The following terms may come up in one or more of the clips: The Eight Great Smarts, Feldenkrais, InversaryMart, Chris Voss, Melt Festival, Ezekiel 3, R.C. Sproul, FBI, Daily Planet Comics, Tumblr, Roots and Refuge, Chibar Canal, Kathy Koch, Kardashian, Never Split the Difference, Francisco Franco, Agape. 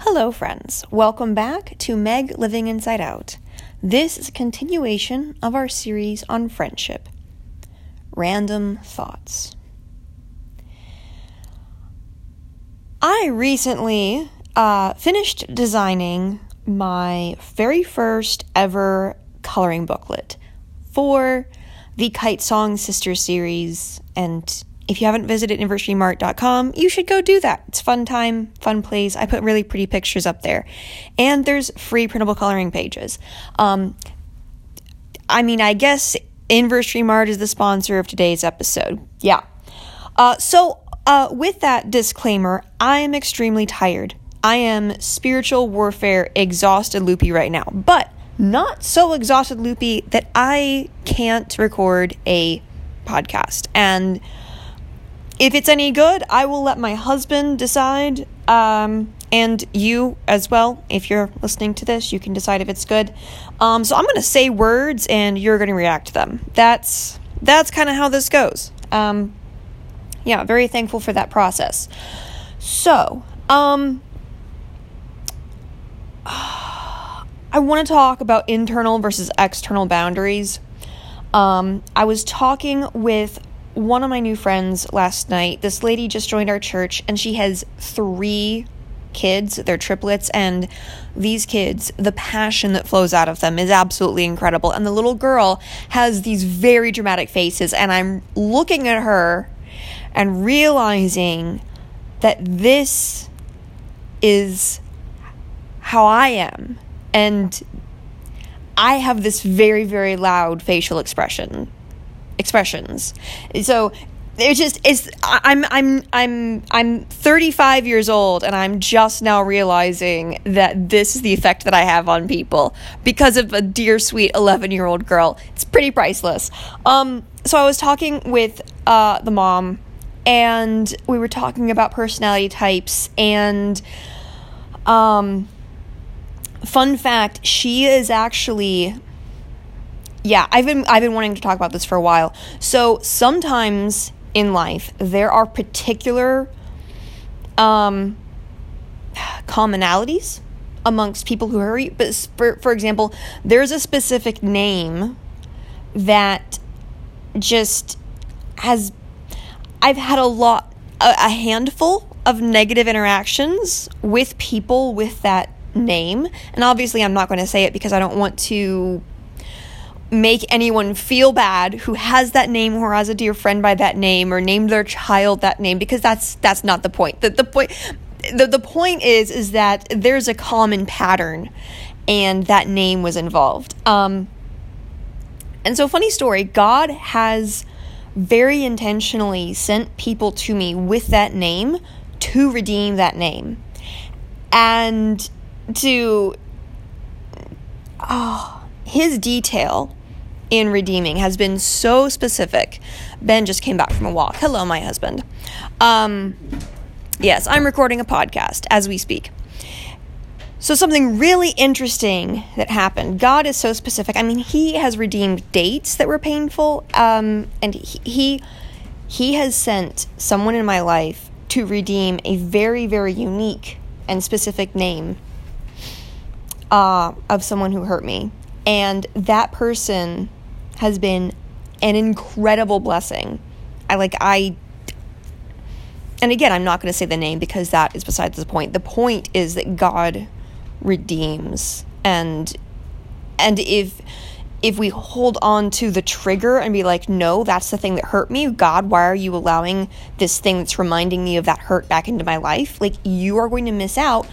Hello, friends. Welcome back to Meg Living Inside Out. This is a continuation of our series on friendship. Random thoughts. I recently finished designing my very first ever coloring booklet for the Kite Song Sisters series. And if you haven't visited InversaryMart.com, you should go do that. It's fun time, fun place. I put really pretty pictures up there. And there's free printable coloring pages. I guess InversaryMart is the sponsor of today's episode. Yeah. With that disclaimer, I am extremely tired. I am spiritual warfare exhausted loopy right now. But not so exhausted loopy that I can't record a podcast. And if it's any good, I will let my husband decide, and you as well. If you're listening to this, you can decide if it's good. So I'm going to say words, and you're going to react to them. That's kind of how this goes. Very thankful for that process. So, I want to talk about internal versus external boundaries. I was talking with one of my new friends last night. This lady just joined our church, and she has 3 kids. They're triplets, and these kids, the passion that flows out of them is absolutely incredible. And the little girl has these very dramatic faces, and I'm looking at her and realizing that this is how I am, and I have this very, very loud facial expressions. So it's just, I'm 35 years old, and I'm just now realizing that this is the effect that I have on people because of a dear, sweet 11-year-old girl. It's pretty priceless. So I was talking with the mom, and we were talking about personality types, and fun fact, she is actually... Yeah, I've been wanting to talk about this for a while. So sometimes in life there are particular commonalities amongst people who hurry. But for example, there's a specific name that just I've had a handful of negative interactions with people with that name, and obviously I'm not going to say it because I don't want to make anyone feel bad who has that name or has a dear friend by that name or named their child that name, because that's not the point. The point is that there's a common pattern, and that name was involved. And so, funny story, God has very intentionally sent people to me with that name to redeem that name and to his detail in redeeming has been so specific. Ben just came back from a walk. Hello, my husband. Yes, I'm recording a podcast as we speak. So something really interesting that happened. God is so specific. I mean, he has redeemed dates that were painful, and he has sent someone in my life to redeem a very, very unique and specific name of someone who hurt me. And that person has been an incredible blessing. And again, I'm not going to say the name because that is besides the point. The point is that God redeems. And if we hold on to the trigger and be like, no, that's the thing that hurt me. God, why are you allowing this thing that's reminding me of that hurt back into my life? Like, you are going to miss out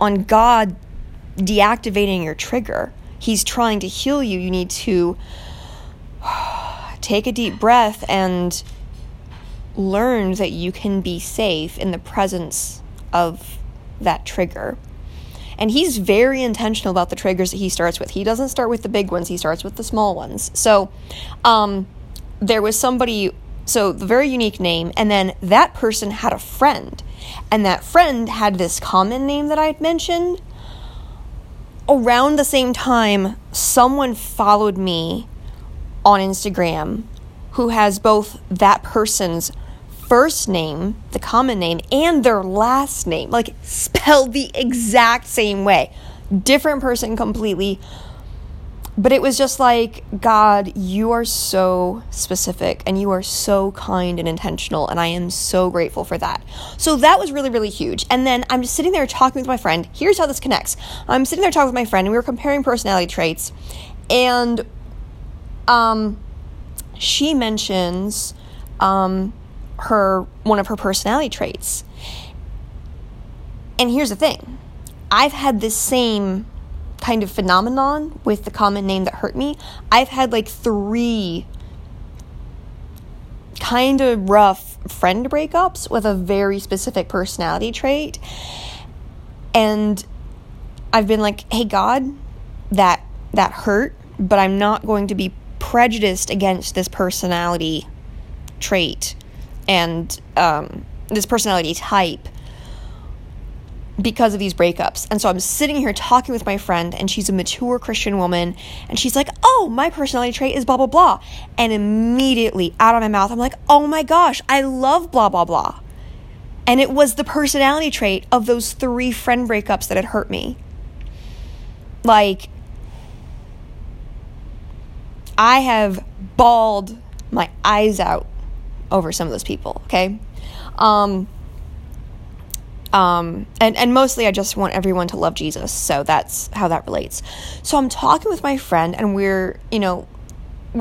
on God deactivating your trigger. He's trying to heal you. You need to take a deep breath and learn that you can be safe in the presence of that trigger. And he's very intentional about the triggers that he starts with. He doesn't start with the big ones. He starts with the small ones. So there was somebody, so the very unique name, and then that person had a friend. And that friend had this common name that I had mentioned. Around the same time, someone followed me on Instagram who has both that person's first name, the common name, and their last name, like spelled the exact same way. Different person completely. But it was just like, God, you are so specific and you are so kind and intentional, and I am so grateful for that. So that was really, really huge. And then I'm just sitting there talking with my friend. Here's how this connects. I'm sitting there talking with my friend, and we were comparing personality traits, and she mentions one of her personality traits. And here's the thing. I've had this same kind of phenomenon with the common name that hurt me. I've had like 3 kind of rough friend breakups with a very specific personality trait. And I've been like, hey God, that hurt, but I'm not going to be prejudiced against this personality trait and this personality type because of these breakups. And so I'm sitting here talking with my friend, and she's a mature Christian woman, and she's like, oh, my personality trait is blah, blah, blah. And immediately out of my mouth, I'm like, oh my gosh, I love blah, blah, blah. And it was the personality trait of those 3 friend breakups that had hurt me. Like, I have bawled my eyes out over some of those people, okay? And mostly I just want everyone to love Jesus, so that's how that relates. So I'm talking with my friend, and we're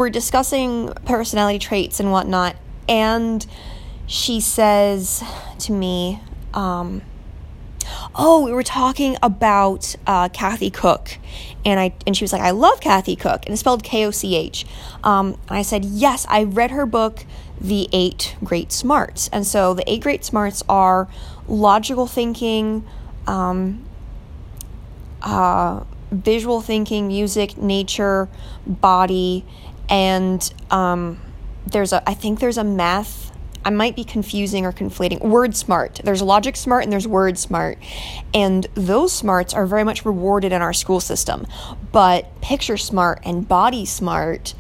discussing personality traits and whatnot, and she says to me, we were talking about Kathy Koch, and she was like, I love Kathy Koch, and it's spelled Koch. And I said, yes, I read her book, The Eight Great Smarts. And so the 8 Great Smarts are logical thinking, visual thinking, music, nature, body, and there's a math. I might be confusing or conflating. Word smart. There's logic smart and there's word smart. And those smarts are very much rewarded in our school system. But picture smart and body smart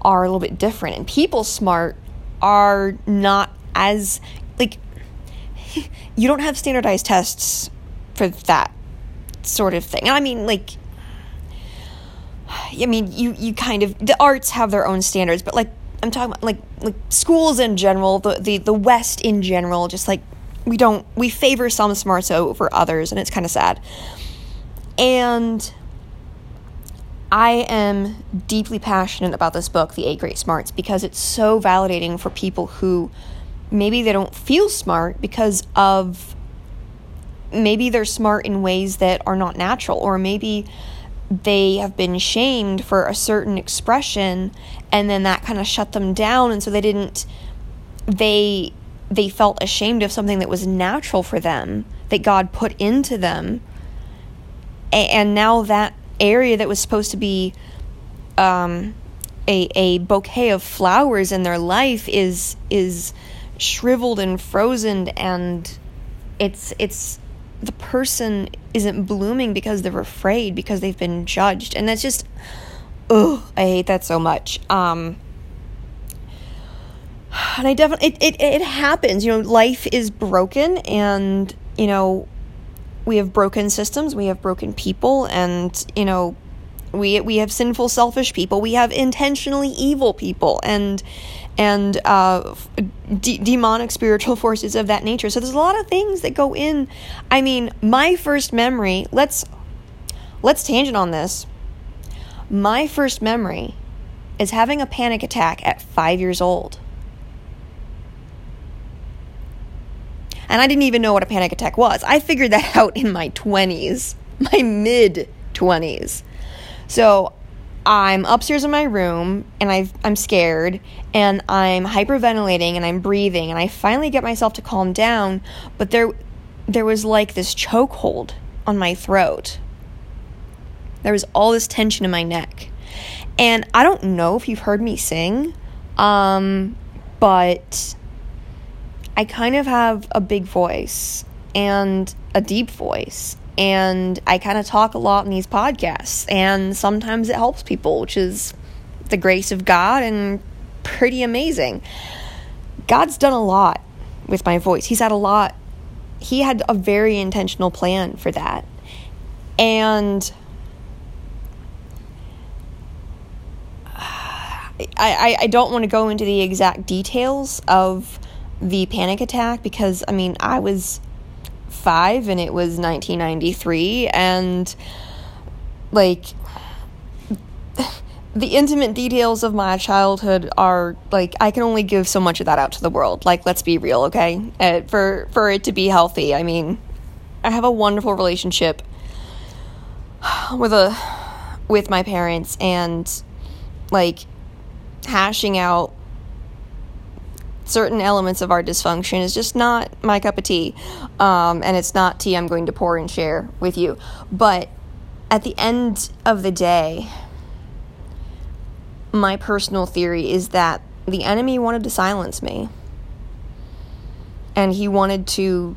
are a little bit different. And people smart are not as, like, you don't have standardized tests for that sort of thing. I mean, like, I mean, you kind of, the arts have their own standards, but like, I'm talking about like schools in general, the West in general, just like we favor some smarts over others, and it's kind of sad. And I am deeply passionate about this book, The 8 Great Smarts, because it's so validating for people who maybe they don't feel smart because of, maybe they're smart in ways that are not natural, or maybe they have been shamed for a certain expression, and then that kind of shut them down, and so they felt ashamed of something that was natural for them, that God put into them, and now that area that was supposed to be a bouquet of flowers in their life is shriveled and frozen, and it's the person isn't blooming because they're afraid, because they've been judged. And that's just, I hate that so much. And I definitely, it happens, life is broken, and, we have broken systems, we have broken people, and, we have sinful, selfish people, we have intentionally evil people, and demonic spiritual forces of that nature. So there's a lot of things that go in. I mean, my first memory, let's tangent on this. My first memory is having a panic attack at 5 years old. And I didn't even know what a panic attack was. I figured that out in my 20s, my mid-20s. So I'm upstairs in my room, and I'm scared, and I'm hyperventilating, and I'm breathing, and I finally get myself to calm down, but there was like this chokehold on my throat. There was all this tension in my neck. And I don't know if you've heard me sing, but I kind of have a big voice and a deep voice. And I kind of talk a lot in these podcasts, and sometimes it helps people, which is the grace of God and pretty amazing. God's done a lot with my voice. He had a very intentional plan for that. And I don't want to go into the exact details of the panic attack because, I mean, I was 5 and it was 1993, and like the intimate details of my childhood are like, I can only give so much of that out to the world. Like, let's be real, okay? For it to be healthy, I mean, I have a wonderful relationship with my parents, and like hashing out certain elements of our dysfunction is just not my cup of tea, and it's not tea I'm going to pour and share with you. But at the end of the day, my personal theory is that the enemy wanted to silence me, and he wanted to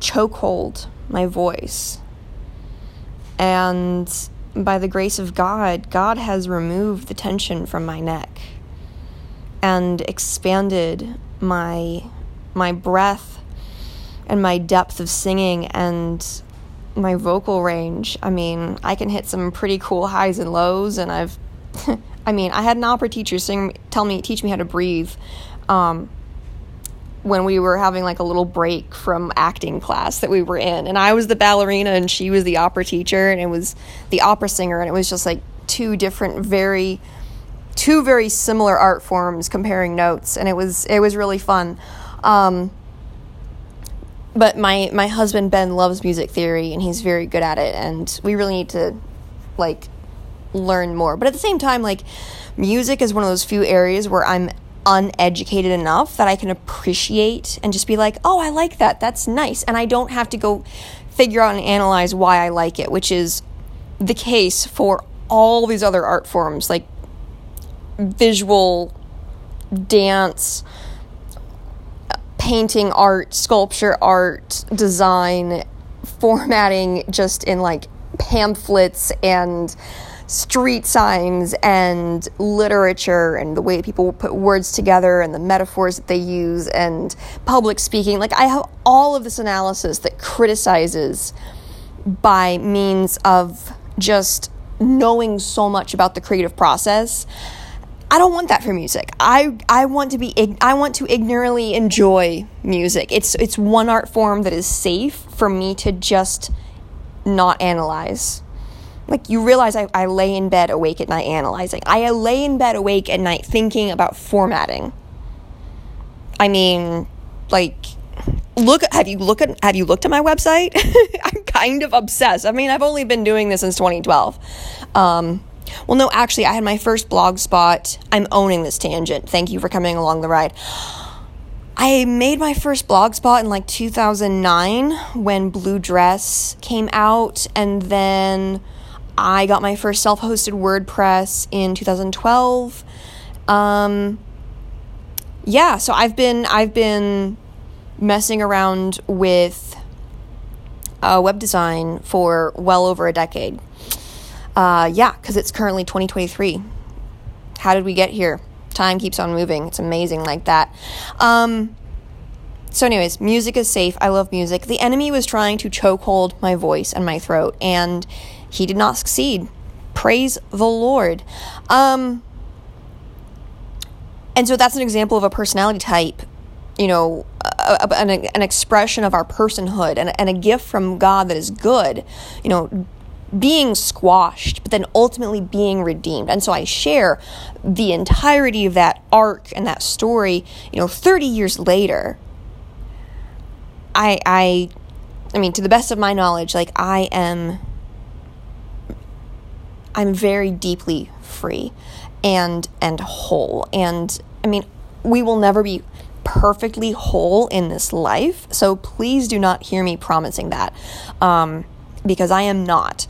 chokehold my voice. And by the grace of God, God has removed the tension from my neck and expanded my breath and my depth of singing and my vocal range. I mean, I can hit some pretty cool highs and lows, and I had an opera teacher teach me how to breathe when we were having like a little break from acting class that we were in, and I was the ballerina and she was the opera teacher, and it was the opera singer, and it was just like two very similar art forms comparing notes, and it was really fun. But my husband, Ben, loves music theory, and he's very good at it, and we really need to, like, learn more. But at the same time, like, music is one of those few areas where I'm uneducated enough that I can appreciate and just be like, oh, I like that. That's nice. And I don't have to go figure out and analyze why I like it, which is the case for all these other art forms, like visual, dance, painting art, sculpture art, design, formatting just in like pamphlets and street signs and literature and the way people put words together and the metaphors that they use and public speaking. Like, I have all of this analysis that criticizes by means of just knowing so much about the creative process. I don't want that for music. I want to ignorantly enjoy music. It's one art form that is safe for me to just not analyze. Like, you realize I lay in bed awake at night analyzing. I lay in bed awake at night thinking about formatting. I mean, like, have you looked at my website? I'm kind of obsessed. I mean, I've only been doing this since 2012. Well, no, actually, I had my first blog spot. I'm owning this tangent. Thank you for coming along the ride. I made my first blog spot in like 2009 when Blue Dress came out. And then I got my first self-hosted WordPress in 2012. So I've been messing around with web design for well over a decade. Because it's currently 2023. How did we get here? Time keeps on moving. It's amazing like that. So anyways, music is safe. I love music. The enemy was trying to chokehold my voice and my throat, and he did not succeed. Praise the Lord. And so that's an example of a personality type, you know, an expression of our personhood and a gift from God that is good, you know, being squashed, but then ultimately being redeemed. And so I share the entirety of that arc and that story, you know, 30 years later. I mean, to the best of my knowledge, like, I'm very deeply free and whole. And I mean, we will never be perfectly whole in this life, so please do not hear me promising that. Because I am not.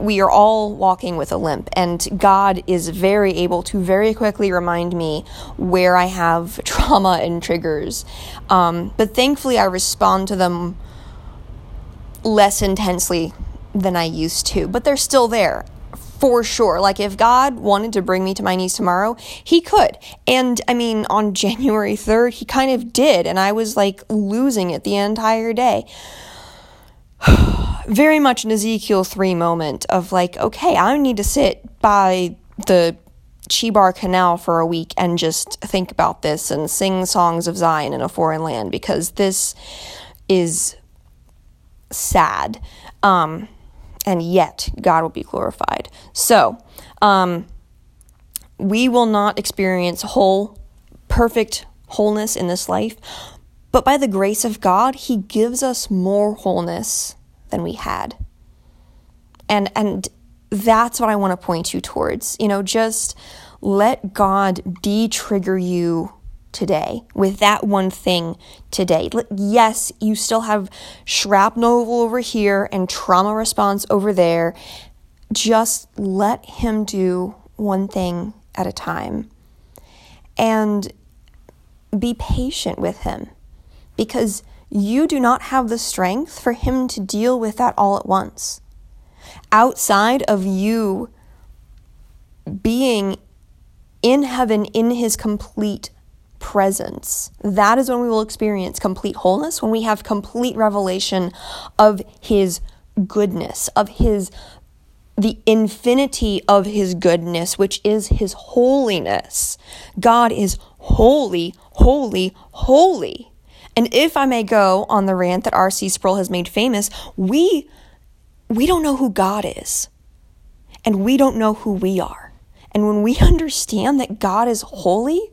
We are all walking with a limp, and God is very able to very quickly remind me where I have trauma and triggers. But thankfully, I respond to them less intensely than I used to, but they're still there for sure. Like, if God wanted to bring me to my knees tomorrow, he could. And I mean, on January 3rd, he kind of did. And I was like losing it the entire day. Very much an Ezekiel 3 moment of like, okay, I need to sit by the Chibar Canal for a week and just think about this and sing songs of Zion in a foreign land, because this is sad. And yet God will be glorified. So, we will not experience perfect wholeness in this life, but by the grace of God, he gives us more wholeness than we had. And that's what I want to point you towards. You know, just let God de-trigger you today with that one thing today. Yes, you still have shrapnel over here and trauma response over there. Just let him do one thing at a time and be patient with him, because you do not have the strength for him to deal with that all at once. Outside of you being in heaven in his complete presence, that is when we will experience complete wholeness, when we have complete revelation of his goodness, of the infinity of his goodness, which is his holiness. God is holy, holy, holy. And if I may go on the rant that R.C. Sproul has made famous, we don't know who God is, and we don't know who we are. And when we understand that God is holy,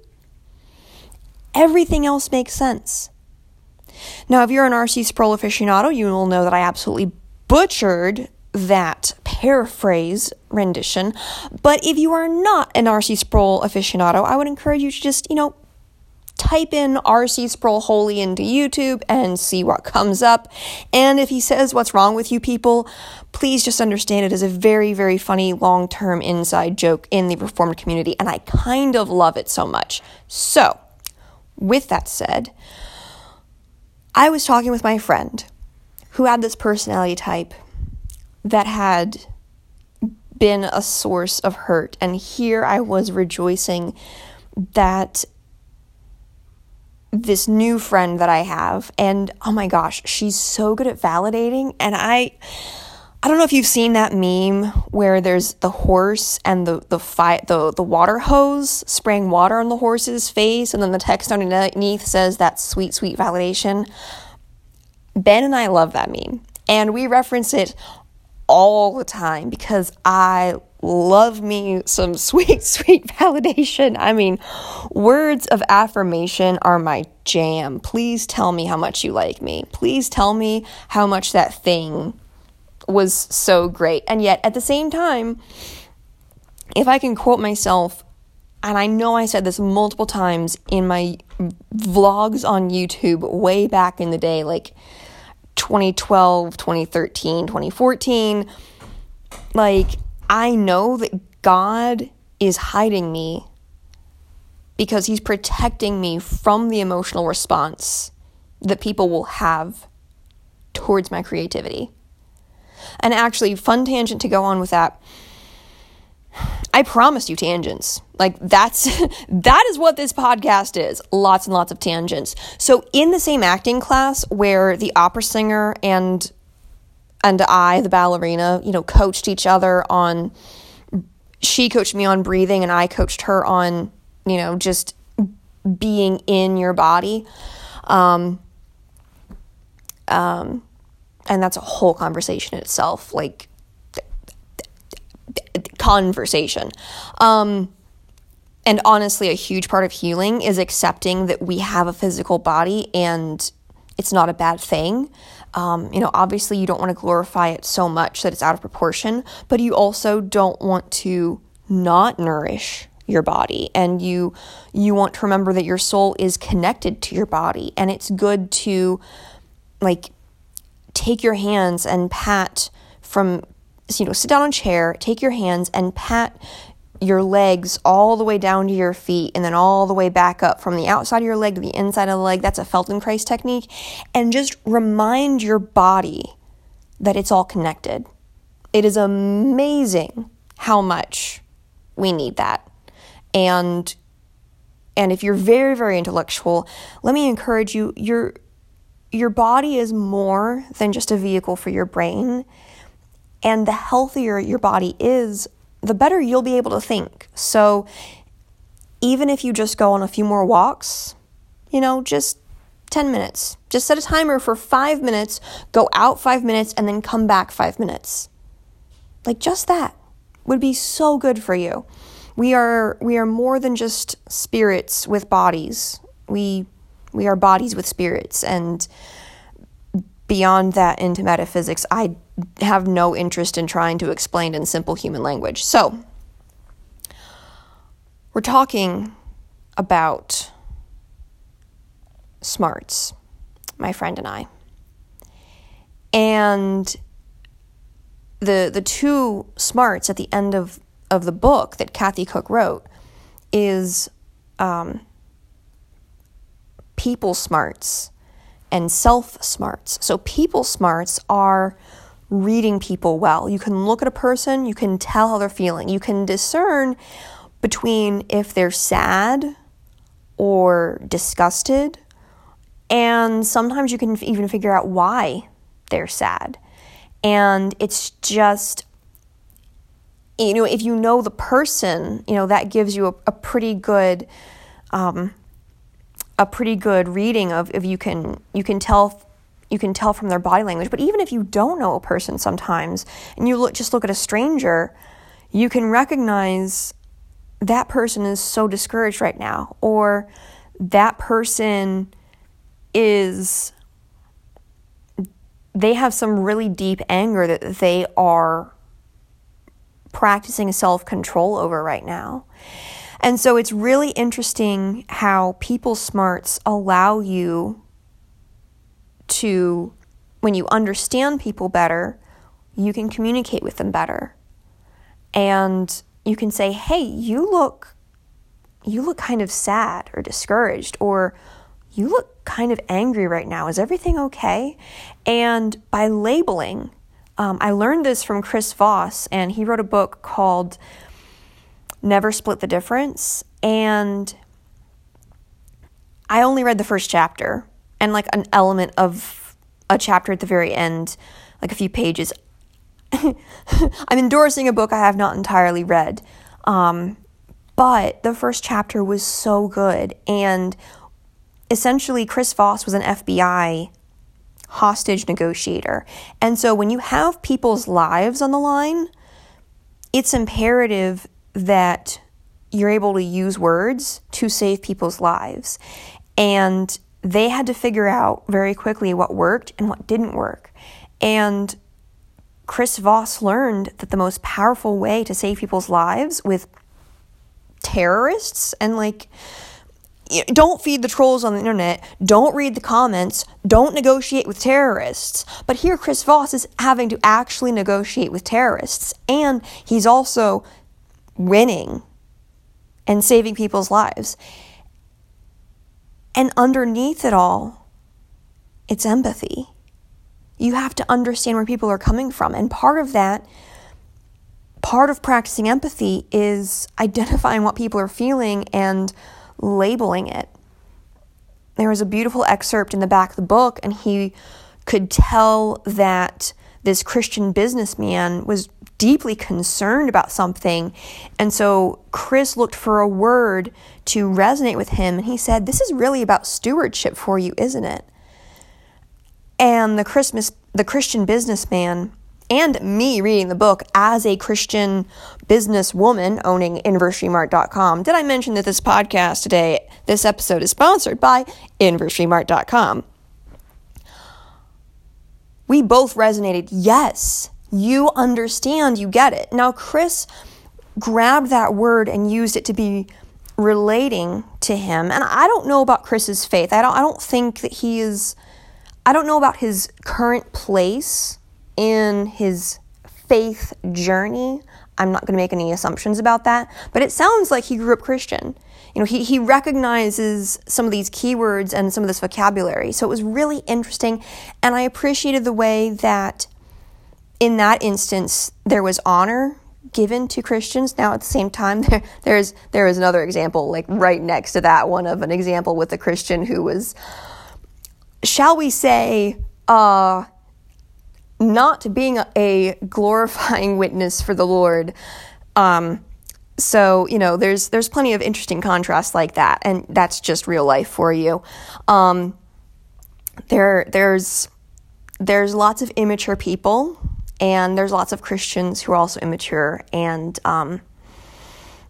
everything else makes sense. Now, if you're an R.C. Sproul aficionado, you will know that I absolutely butchered that paraphrase rendition. But if you are not an R.C. Sproul aficionado, I would encourage you to just, type in R.C. Sproul Holy into YouTube and see what comes up. And if he says, "What's wrong with you people?" please just understand it is a very, very funny long-term inside joke in the Reformed community, and I kind of love it so much. So, with that said, I was talking with my friend who had this personality type that had been a source of hurt, and here I was rejoicing that this new friend that I have, and oh my gosh, she's so good at validating. And I don't know if you've seen that meme where there's the horse and the water hose spraying water on the horse's face, and then the text underneath says, "That's sweet, sweet validation." Ben and I love that meme, and we reference it all the time because I love me some sweet, sweet validation. I mean, words of affirmation are my jam. Please tell me how much you like me. Please tell me how much that thing was so great. And yet, at the same time, if I can quote myself, and I know I said this multiple times in my vlogs on YouTube way back in the day, like 2012, 2013, 2014, like, I know that God is hiding me because he's protecting me from the emotional response that people will have towards my creativity. And actually, fun tangent to go on with that, I promised you tangents. Like, that is what this podcast is. Lots and lots of tangents. So in the same acting class where the opera singer and I, the ballerina, coached each other on, she coached me on breathing and I coached her on, just being in your body. And that's a whole conversation in itself, like conversation. And honestly, a huge part of healing is accepting that we have a physical body and it's not a bad thing. Obviously you don't want to glorify it so much that it's out of proportion, but you also don't want to not nourish your body. And you want to remember that your soul is connected to your body, and it's good to like take your hands and pat from, sit down on a chair, take your hands and pat your legs all the way down to your feet and then all the way back up from the outside of your leg to the inside of the leg. That's a Feldenkrais technique. And just remind your body that it's all connected. It is amazing how much we need that. And if you're very, very intellectual, let me encourage you, your body is more than just a vehicle for your brain. And the healthier your body is, the better you'll be able to think. So even if you just go on a few more walks, just 10 minutes. Just set a timer for 5 minutes, go out 5 minutes, and then come back 5 minutes. Like, just that would be so good for you. We are more than just spirits with bodies. We are bodies with spirits, and beyond that, into metaphysics, I have no interest in trying to explain in simple human language. So, we're talking about smarts, my friend and I. And the two smarts at the end of the book that Kathy Koch wrote is people smarts and self smarts. So people smarts are reading people well. You can look at a person, you can tell how they're feeling. You can discern between if they're sad or disgusted, and sometimes you can even figure out why they're sad. And it's just, if you know the person, that gives you a pretty good reading of if you can tell from their body language. But even if you don't know a person sometimes, and you look at a stranger, you can recognize that person is so discouraged right now, or that person they have some really deep anger that they are practicing self-control over right now. And so it's really interesting how people smarts allow you to, when you understand people better, you can communicate with them better. And you can say, hey, you look kind of sad or discouraged, or you look kind of angry right now. Is everything okay? And by labeling, I learned this from Chris Voss, and he wrote a book called Never Split the Difference, and I only read the first chapter and like an element of a chapter at the very end, like a few pages. I'm endorsing a book I have not entirely read, but the first chapter was so good. And essentially, Chris Voss was an FBI hostage negotiator, and so when you have people's lives on the line, it's imperative that you're able to use words to save people's lives. And they had to figure out very quickly what worked and what didn't work. And Chris Voss learned that the most powerful way to save people's lives with terrorists, and don't feed the trolls on the internet, don't read the comments, don't negotiate with terrorists. But here Chris Voss is having to actually negotiate with terrorists, and he's also winning and saving people's lives. And underneath it all, it's empathy. You have to understand where people are coming from. And part of practicing empathy is identifying what people are feeling and labeling it. There was a beautiful excerpt in the back of the book, and he could tell that this Christian businessman was deeply concerned about something. And so Chris looked for a word to resonate with him, and he said, this is really about stewardship for you, isn't it? And the Christian businessman, and me reading the book as a Christian businesswoman owning InversaryMart.com. Did I mention that this episode is sponsored by InversaryMart.com? We both resonated, yes. You understand, you get it. Now, Chris grabbed that word and used it to be relating to him. And I don't know about Chris's faith. I don't think that he is, I don't know about his current place in his faith journey. I'm not going to make any assumptions about that. But it sounds like he grew up Christian. He recognizes some of these keywords and some of this vocabulary. So it was really interesting. And I appreciated the way that in that instance, there was honor, given to Christians. Now, at the same time, there is another example, like right next to that one, of an example with a Christian who was, shall we say, not being a glorifying witness for the Lord. So, you know, there's plenty of interesting contrasts like that, and that's just real life for you. There's lots of immature people, and there's lots of Christians who are also immature. And,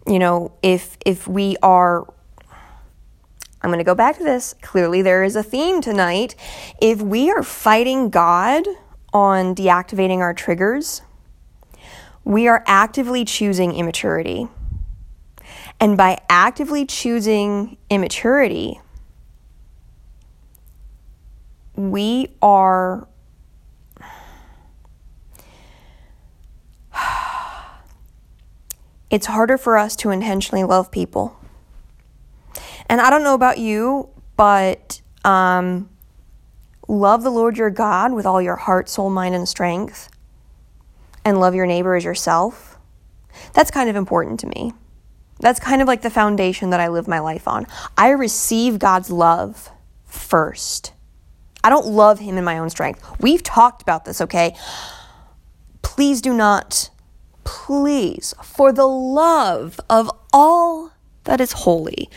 you know, if we are, I'm going to go back to this. Clearly there is a theme tonight. If we are fighting God on deactivating our triggers, we are actively choosing immaturity. And by actively choosing immaturity, we are, it's harder for us to intentionally love people. And I don't know about you, but love the Lord your God with all your heart, soul, mind, and strength, and love your neighbor as yourself. That's kind of important to me. That's kind of like the foundation that I live my life on. I receive God's love first. I don't love him in my own strength. We've talked about this, okay? Please, for the love of all that is holy,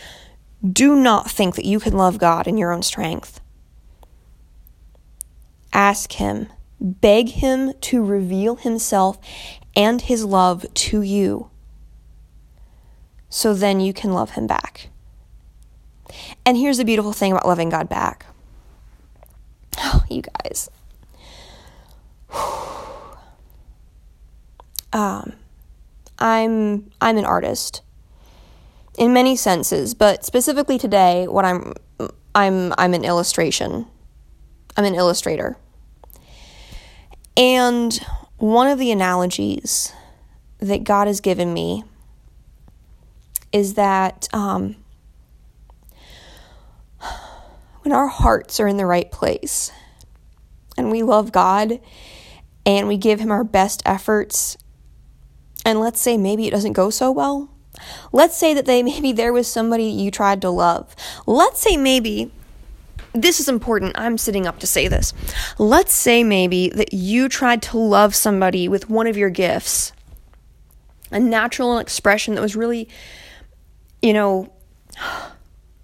do not think that you can love God in your own strength. Ask him, beg him to reveal himself and his love to you, so then you can love him back. And here's the beautiful thing about loving God back. Oh, you guys. I'm an artist in many senses, but specifically today, what I'm an illustration. I'm an illustrator. And one of the analogies that God has given me is that when our hearts are in the right place and we love God and we give him our best efforts, and let's say maybe it doesn't go so well. Let's say that maybe there was somebody you tried to love. Let's say maybe... this is important. I'm sitting up to say this. Let's say maybe that you tried to love somebody with one of your gifts, a natural expression that was really, you know,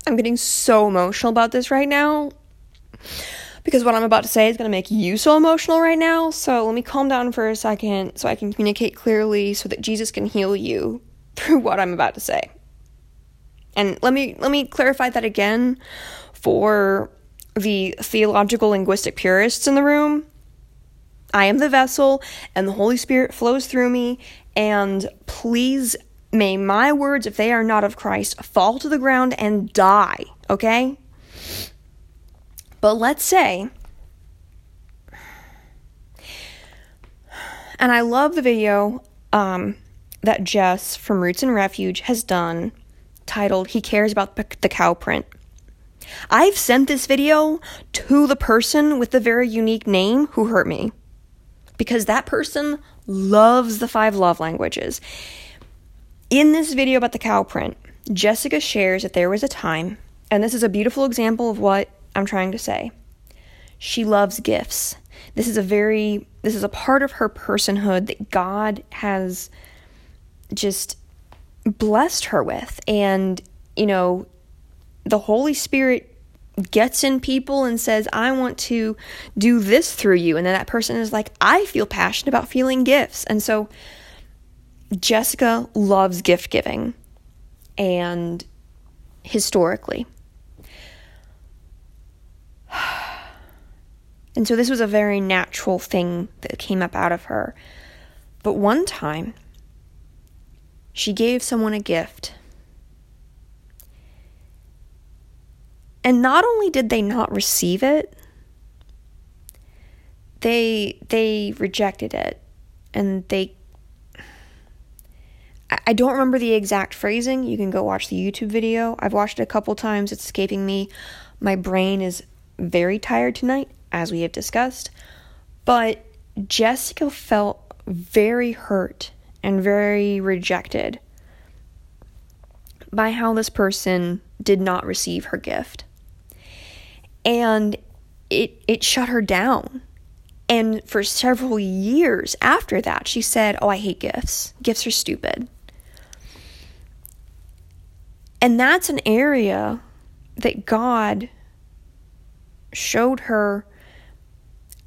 I'm getting so emotional about this right now because what I'm about to say is going to make you so emotional right now. So let me calm down for a second so I can communicate clearly so that Jesus can heal you through what I'm about to say. And let me clarify that again for the theological linguistic purists in the room. I am the vessel, and the Holy Spirit flows through me, and please may my words, if they are not of Christ, fall to the ground and die, okay? But let's say, and I love the video that Jess from Roots and Refuge has done, titled, "He Cares About the Cow Print." I've sent this video to the person with the very unique name who hurt me, because that person loves the 5 love languages. In this video about the cow print, Jessica shares that there was a time, and this is a beautiful example of what I'm trying to say. She loves gifts. This is a part of her personhood that God has just blessed her with. And, you know, the Holy Spirit gets in people and says, I want to do this through you. And then that person is like, I feel passionate about feeling gifts. And so Jessica loves gift giving, and historically. And so this was a very natural thing that came up out of her. But one time, she gave someone a gift. And not only did they not receive it, they rejected it. And I don't remember the exact phrasing. You can go watch the YouTube video. I've watched it a couple times. It's escaping me. My brain is very tired tonight, as we have discussed. But Jessica felt very hurt and very rejected by how this person did not receive her gift. And it shut her down. And for several years after that, she said, "Oh, I hate gifts. Gifts are stupid." And that's an area that God showed her,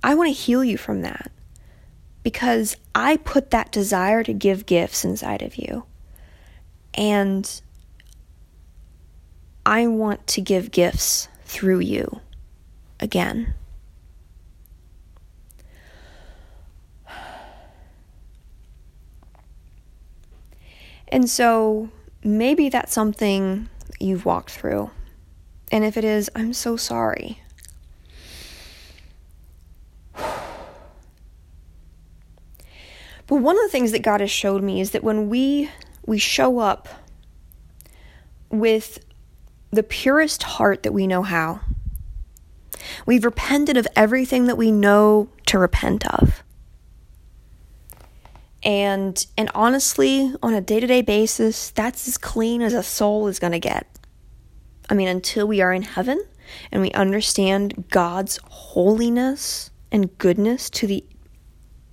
"I want to heal you from that, because I put that desire to give gifts inside of you. And I want to give gifts through you again." And so maybe that's something you've walked through. And if it is, I'm so sorry. But one of the things that God has showed me is that when we show up with the purest heart that we know how, we've repented of everything that we know to repent of. And honestly, on a day-to-day basis, that's as clean as a soul is going to get. I mean, until we are in heaven and we understand God's holiness and goodness to the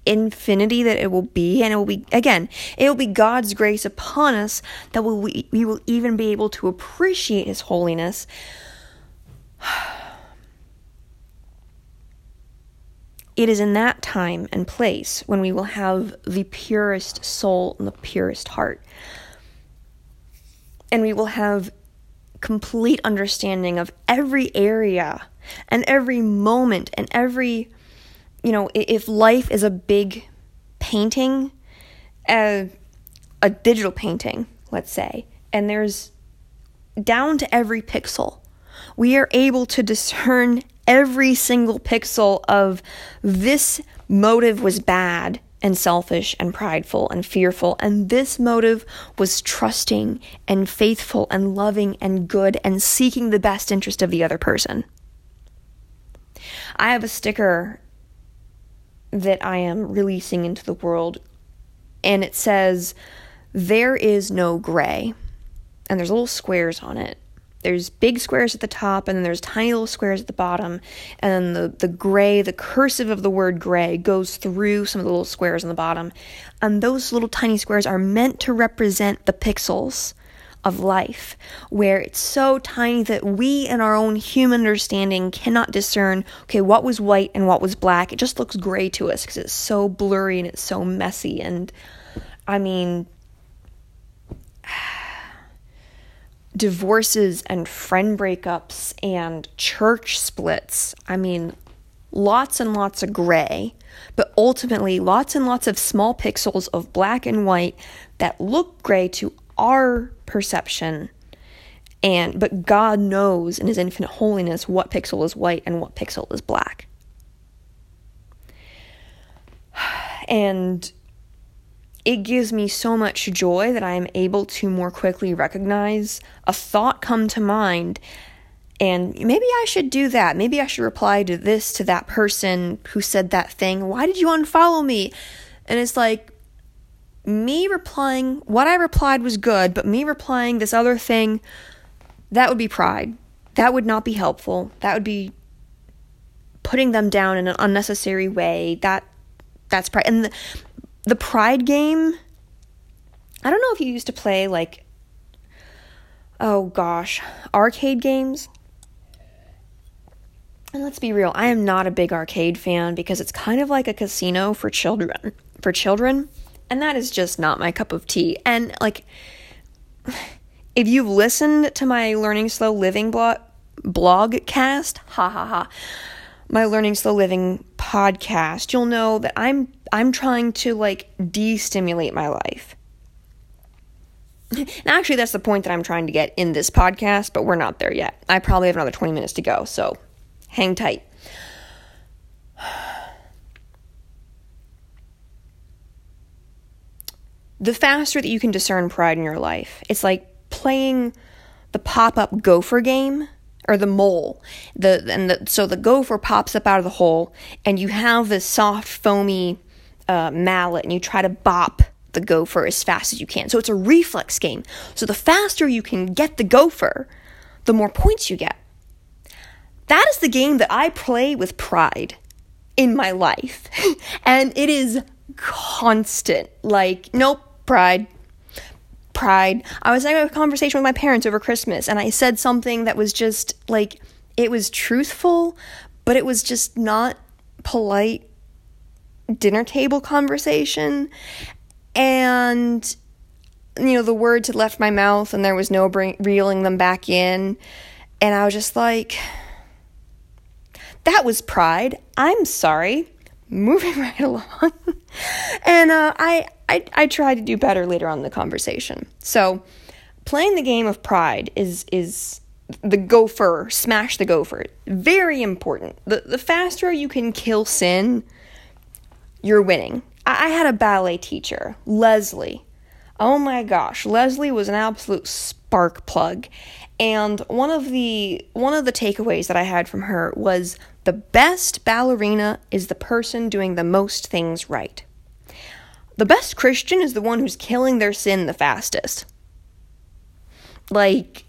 infinity that it will be, and it will be, again, it will be God's grace upon us that we will even be able to appreciate His holiness. It is in that time and place when we will have the purest soul and the purest heart, and we will have complete understanding of every area and every moment and every, if life is a big painting, a digital painting, let's say, and there's down to every pixel, we are able to discern every single pixel of this motive was bad and selfish and prideful and fearful, and this motive was trusting and faithful and loving and good and seeking the best interest of the other person. I have a sticker that I am releasing into the world, and it says, "There is no gray," and there's little squares on it. There's big squares at the top, and then there's tiny little squares at the bottom, and the gray, the cursive of the word gray, goes through some of the little squares on the bottom, and those little tiny squares are meant to represent the pixels of life, where it's so tiny that we in our own human understanding cannot discern, okay, what was white and what was black. It just looks gray to us because it's so blurry and it's so messy, and I mean, divorces and friend breakups and church splits. I mean, lots and lots of gray, but ultimately lots and lots of small pixels of black and white that look gray to our perception. But God knows in His infinite holiness what pixel is white and what pixel is black. And it gives me so much joy that I am able to more quickly recognize a thought come to mind, and maybe I should do that. Maybe I should reply to this, to that person who said that thing. Why did you unfollow me? And it's like, me replying, what I replied was good, but me replying this other thing, that would be pride. That would not be helpful. That would be putting them down in an unnecessary way. That's pride. And the pride game, I don't know if you used to play, like, oh gosh, arcade games. And let's be real, I am not a big arcade fan because it's kind of like a casino for children. And that is just not my cup of tea. And, like, if you've listened to my Learning Slow Living blogcast, my Learning Slow Living podcast, you'll know that I'm trying to, like, de-stimulate my life. And actually, that's the point that I'm trying to get in this podcast, but we're not there yet. I probably have another 20 minutes to go, so hang tight. The faster that you can discern pride in your life, it's like playing the pop-up gopher game, or the mole. So the gopher pops up out of the hole, and you have this soft, foamy mallet, and you try to bop the gopher as fast as you can. So it's a reflex game. So the faster you can get the gopher, the more points you get. That is the game that I play with pride in my life. And it is constant. Like, nope, pride. I was having a conversation with my parents over Christmas, and I said something that was just like, it was truthful, but it was just not polite dinner table conversation. And, you know, the words had left my mouth and there was no reeling them back in. And I was just like, that was pride. I'm sorry. Moving right along. And I try to do better later on in the conversation. So playing the game of pride is the gopher, smash the gopher. Very important. The faster you can kill sin, you're winning. I had a ballet teacher, Leslie. Oh my gosh, Leslie was an absolute spark plug. And one of the takeaways that I had from her was the best ballerina is the person doing the most things right. The best Christian is the one who's killing their sin the fastest. Like,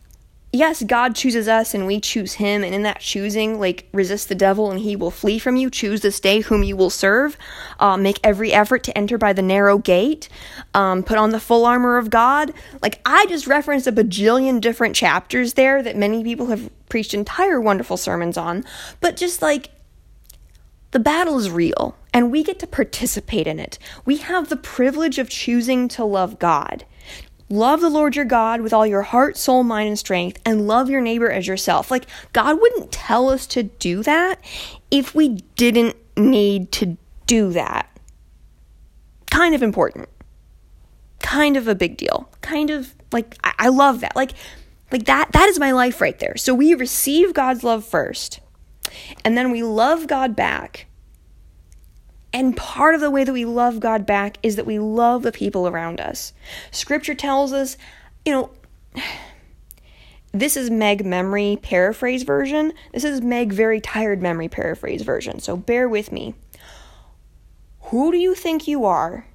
yes, God chooses us and we choose him. And in that choosing, like, resist the devil and he will flee from you. Choose this day whom you will serve. Make every effort to enter by the narrow gate. Put on the full armor of God. Like, I just referenced a bajillion different chapters there that many people have preached entire wonderful sermons on. But just like, the battle is real and we get to participate in it. We have the privilege of choosing to love God. Love the Lord your God with all your heart, soul, mind, and strength, and love your neighbor as yourself. Like, God wouldn't tell us to do that if we didn't need to do that. Kind of important. Kind of a big deal. Kind of, like, I love that. Like that is my life right there. So we receive God's love first, and then we love God back. And part of the way that we love God back is that we love the people around us. Scripture tells us, you know, this is Meg memory paraphrase version. This is Meg very tired memory paraphrase version. So bear with me. Who do you think you are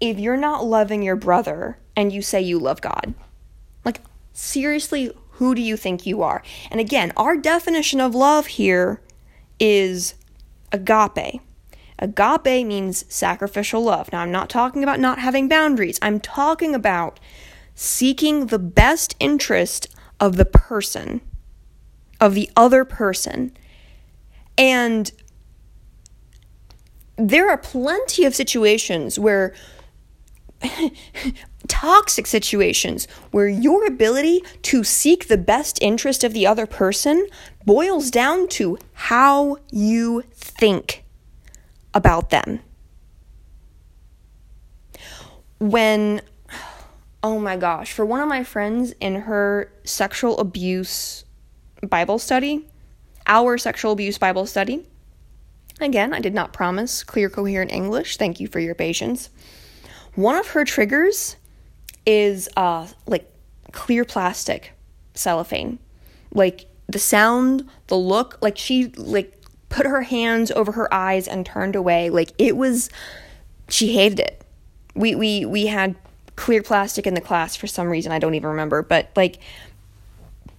if you're not loving your brother and you say you love God? Like, seriously, who do you think you are? And again, our definition of love here is agape. Agape means sacrificial love. Now, I'm not talking about not having boundaries. I'm talking about seeking the best interest of the person, of the other person. And there are plenty of situations where, toxic situations, where your ability to seek the best interest of the other person boils down to how you think about them. When, oh my gosh, for one of my friends in her sexual abuse Bible study, our sexual abuse Bible study, again, I did not promise clear, coherent English. Thank you for your patience. One of her triggers is like clear plastic cellophane. Like the sound, the look, like she like put her hands over her eyes and turned away. Like, it was, she hated it. We had clear plastic in the class for some reason. I don't even remember. But, like,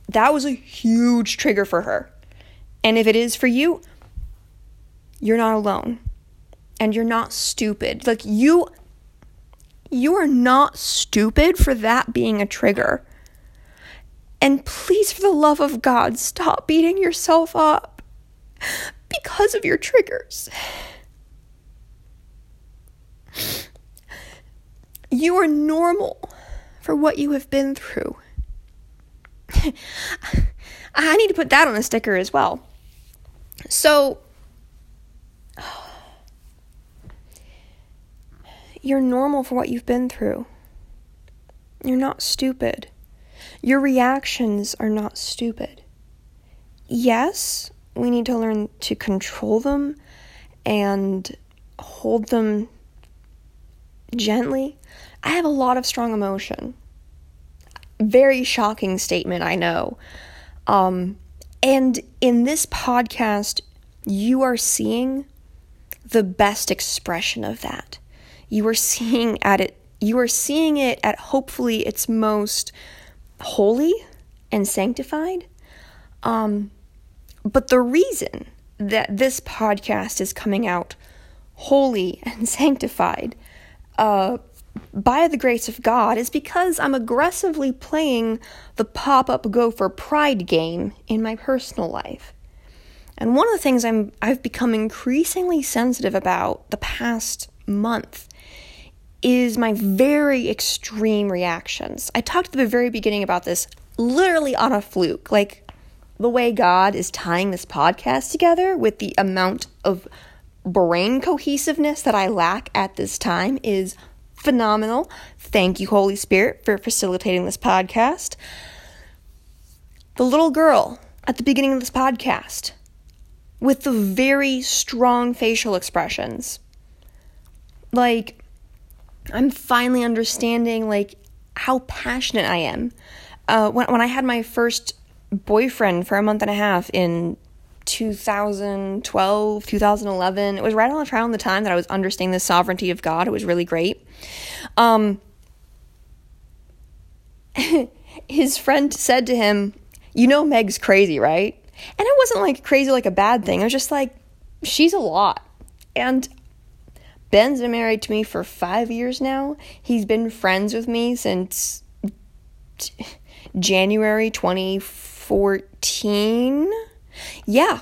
that was a huge trigger for her. And if it is for you, you're not alone. And you're not stupid. Like, you are not stupid for that being a trigger. And please, for the love of God, stop beating yourself up because of your triggers. You are normal for what you have been through. I need to put that on a sticker as well. So, you're normal for what you've been through. You're not stupid. Your reactions are not stupid. Yes, we need to learn to control them and hold them gently. I have a lot of strong emotion. Very shocking statement, I know. And in this podcast, you are seeing the best expression of that. You are seeing at it you are seeing it at hopefully its most holy and sanctified. But the reason that this podcast is coming out holy and sanctified by the grace of God is because I'm aggressively playing the pop-up gopher pride game in my personal life. And one of the things I've become increasingly sensitive about the past month is my very extreme reactions. I talked at the very beginning about this literally on a fluke, like the way God is tying this podcast together with the amount of brain cohesiveness that I lack at this time is phenomenal. Thank you, Holy Spirit, for facilitating this podcast. The little girl at the beginning of this podcast with the very strong facial expressions. Like, I'm finally understanding, like, how passionate I am. When I had my first boyfriend for a month and a half in 2012, 2011, it was right around the time that I was understanding the sovereignty of God. It was really great. His friend said to him, "You know Meg's crazy, right?" And it wasn't like crazy, like a bad thing. It was just like, she's a lot. And Ben's been married to me for 5 years now. He's been friends with me since January 2014. Yeah,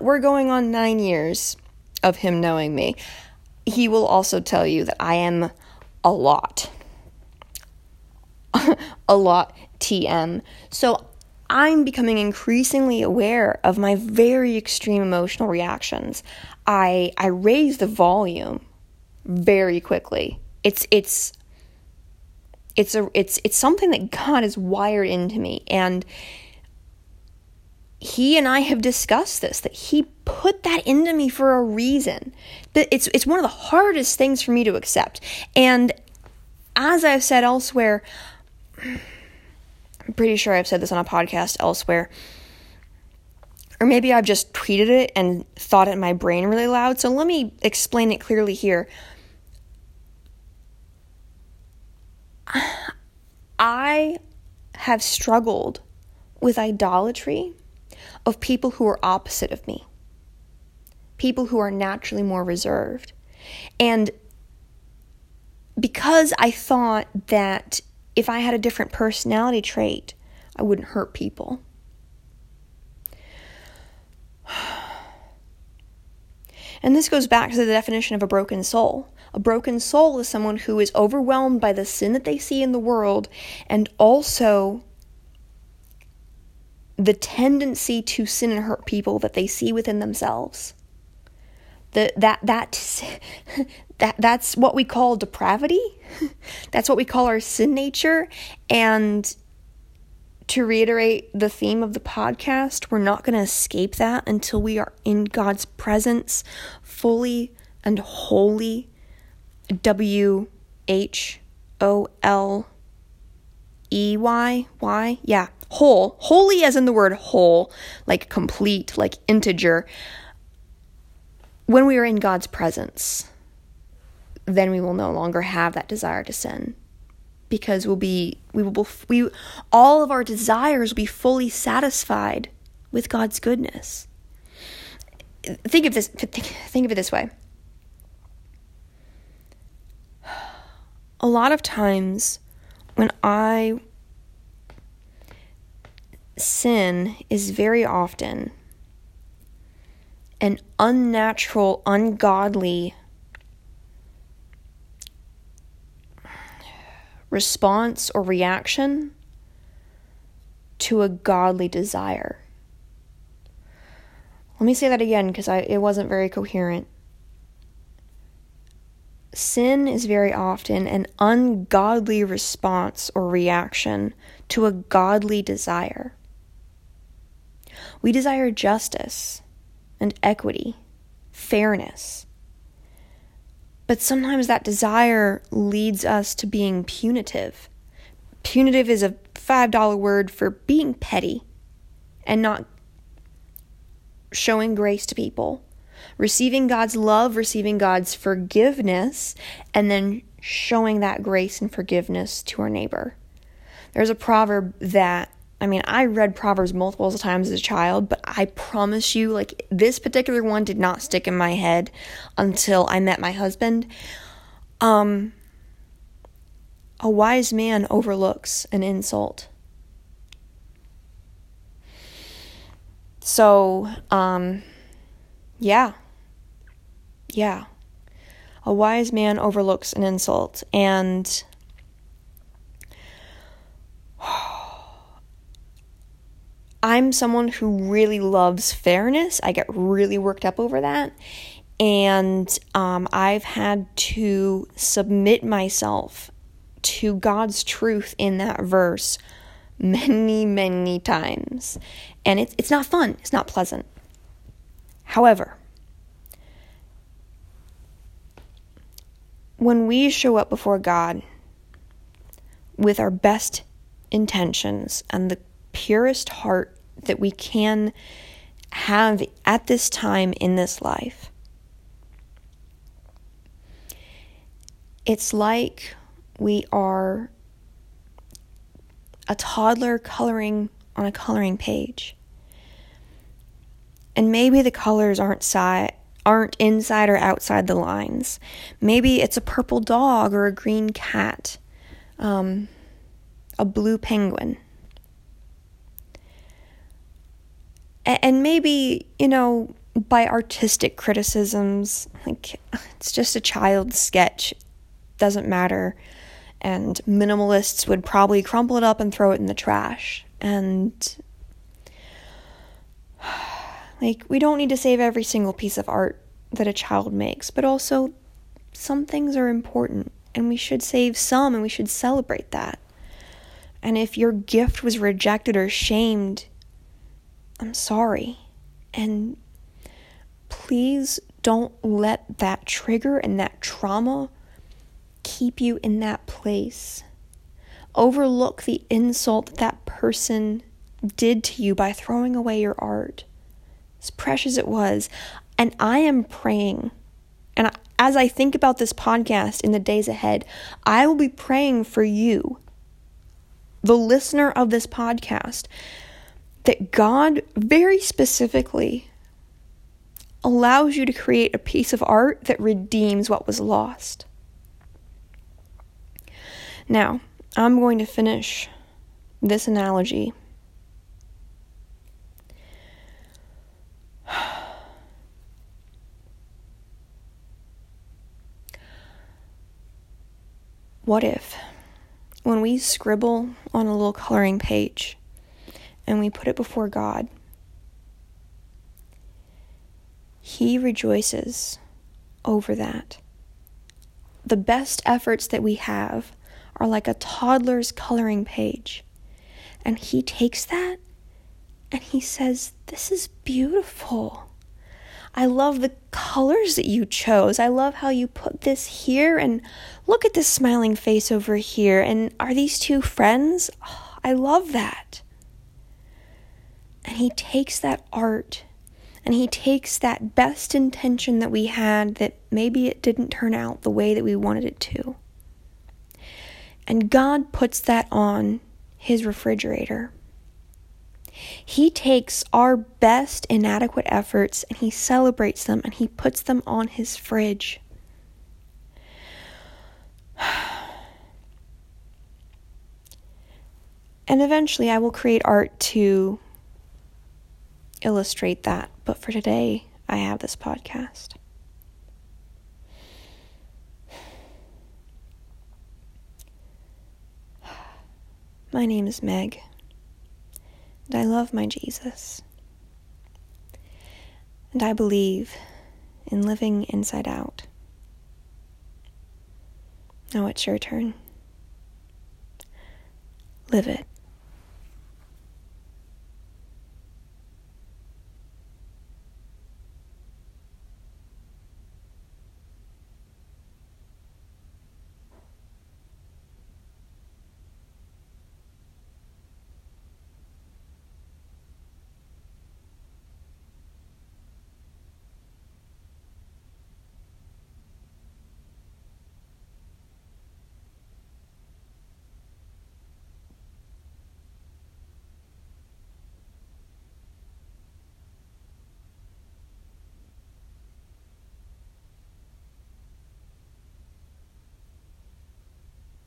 we're going on 9 years of him knowing me. He will also tell you that I am a lot. A lot TM. So I'm becoming increasingly aware of my very extreme emotional reactions. I raise the volume very quickly. It's something that God has wired into me, and He and I have discussed this, that He put that into me for a reason. But it's one of the hardest things for me to accept. And as I've said elsewhere, I'm pretty sure I've said this on a podcast elsewhere, or maybe I've just tweeted it and thought it in my brain really loud. So let me explain it clearly here. I have struggled with idolatry of people who are opposite of me, people who are naturally more reserved. And because I thought that if I had a different personality trait, I wouldn't hurt people. And this goes back to the definition of a broken soul. A broken soul is someone who is overwhelmed by the sin that they see in the world, and also the tendency to sin and hurt people that they see within themselves. That's what we call depravity. That's what we call our sin nature. And to reiterate the theme of the podcast, we're not going to escape that until we are in God's presence fully and wholly. WHOLEY. Yeah. Whole. Holy as in the word whole, like complete, like integer. When we are in God's presence, then we will no longer have that desire to sin, because all of our desires will be fully satisfied with God's goodness. Think of it this way. A lot of times when I sin is very often an unnatural, ungodly response or reaction to a godly desire. Let me say that again, because it wasn't very coherent. Sin is very often an ungodly response or reaction to a godly desire. We desire justice and equity, fairness. But sometimes that desire leads us to being punitive. Punitive is a $5 word for being petty and not showing grace to people. Receiving God's love, receiving God's forgiveness, and then showing that grace and forgiveness to our neighbor. There's a proverb that, I read Proverbs multiple times as a child, but I promise you, this particular one did not stick in my head until I met my husband. A wise man overlooks an insult. So, yeah. A wise man overlooks an insult, and I'm someone who really loves fairness. I get really worked up over that. And I've had to submit myself to God's truth in that verse many, many times. And it's not fun. It's not pleasant. However, when we show up before God with our best intentions and the purest heart that we can have at this time in this life, it's like we are a toddler coloring on a coloring page. And maybe the colors aren't inside or outside the lines. Maybe it's a purple dog or a green cat, a blue penguin. And maybe, by artistic criticisms, it's just a child's sketch, doesn't matter. And minimalists would probably crumple it up and throw it in the trash. And we don't need to save every single piece of art that a child makes, but also some things are important and we should save some and we should celebrate that. And if your gift was rejected or shamed, I'm sorry. And please don't let that trigger and that trauma keep you in that place. Overlook the insult that person did to you by throwing away your art, as precious it was. And I am praying, and as I think about this podcast in the days ahead, I will be praying for you, the listener of this podcast, that God very specifically allows you to create a piece of art that redeems what was lost. Now, I'm going to finish this analogy. What if, when we scribble on a little coloring page and we put it before God, He rejoices over that? The best efforts that we have are like a toddler's coloring page. And He takes that and He says, "This is beautiful. I love the colors that you chose. I love how you put this here. And look at this smiling face over here. And are these two friends? Oh, I love that." And He takes that art and He takes that best intention that we had, that maybe it didn't turn out the way that we wanted it to. And God puts that on His refrigerator. He takes our best inadequate efforts and He celebrates them and He puts them on His fridge. And eventually I will create art to illustrate that. But for today, I have this podcast. My name is Meg, and I love my Jesus, and I believe in living inside out. Now it's your turn. Live it.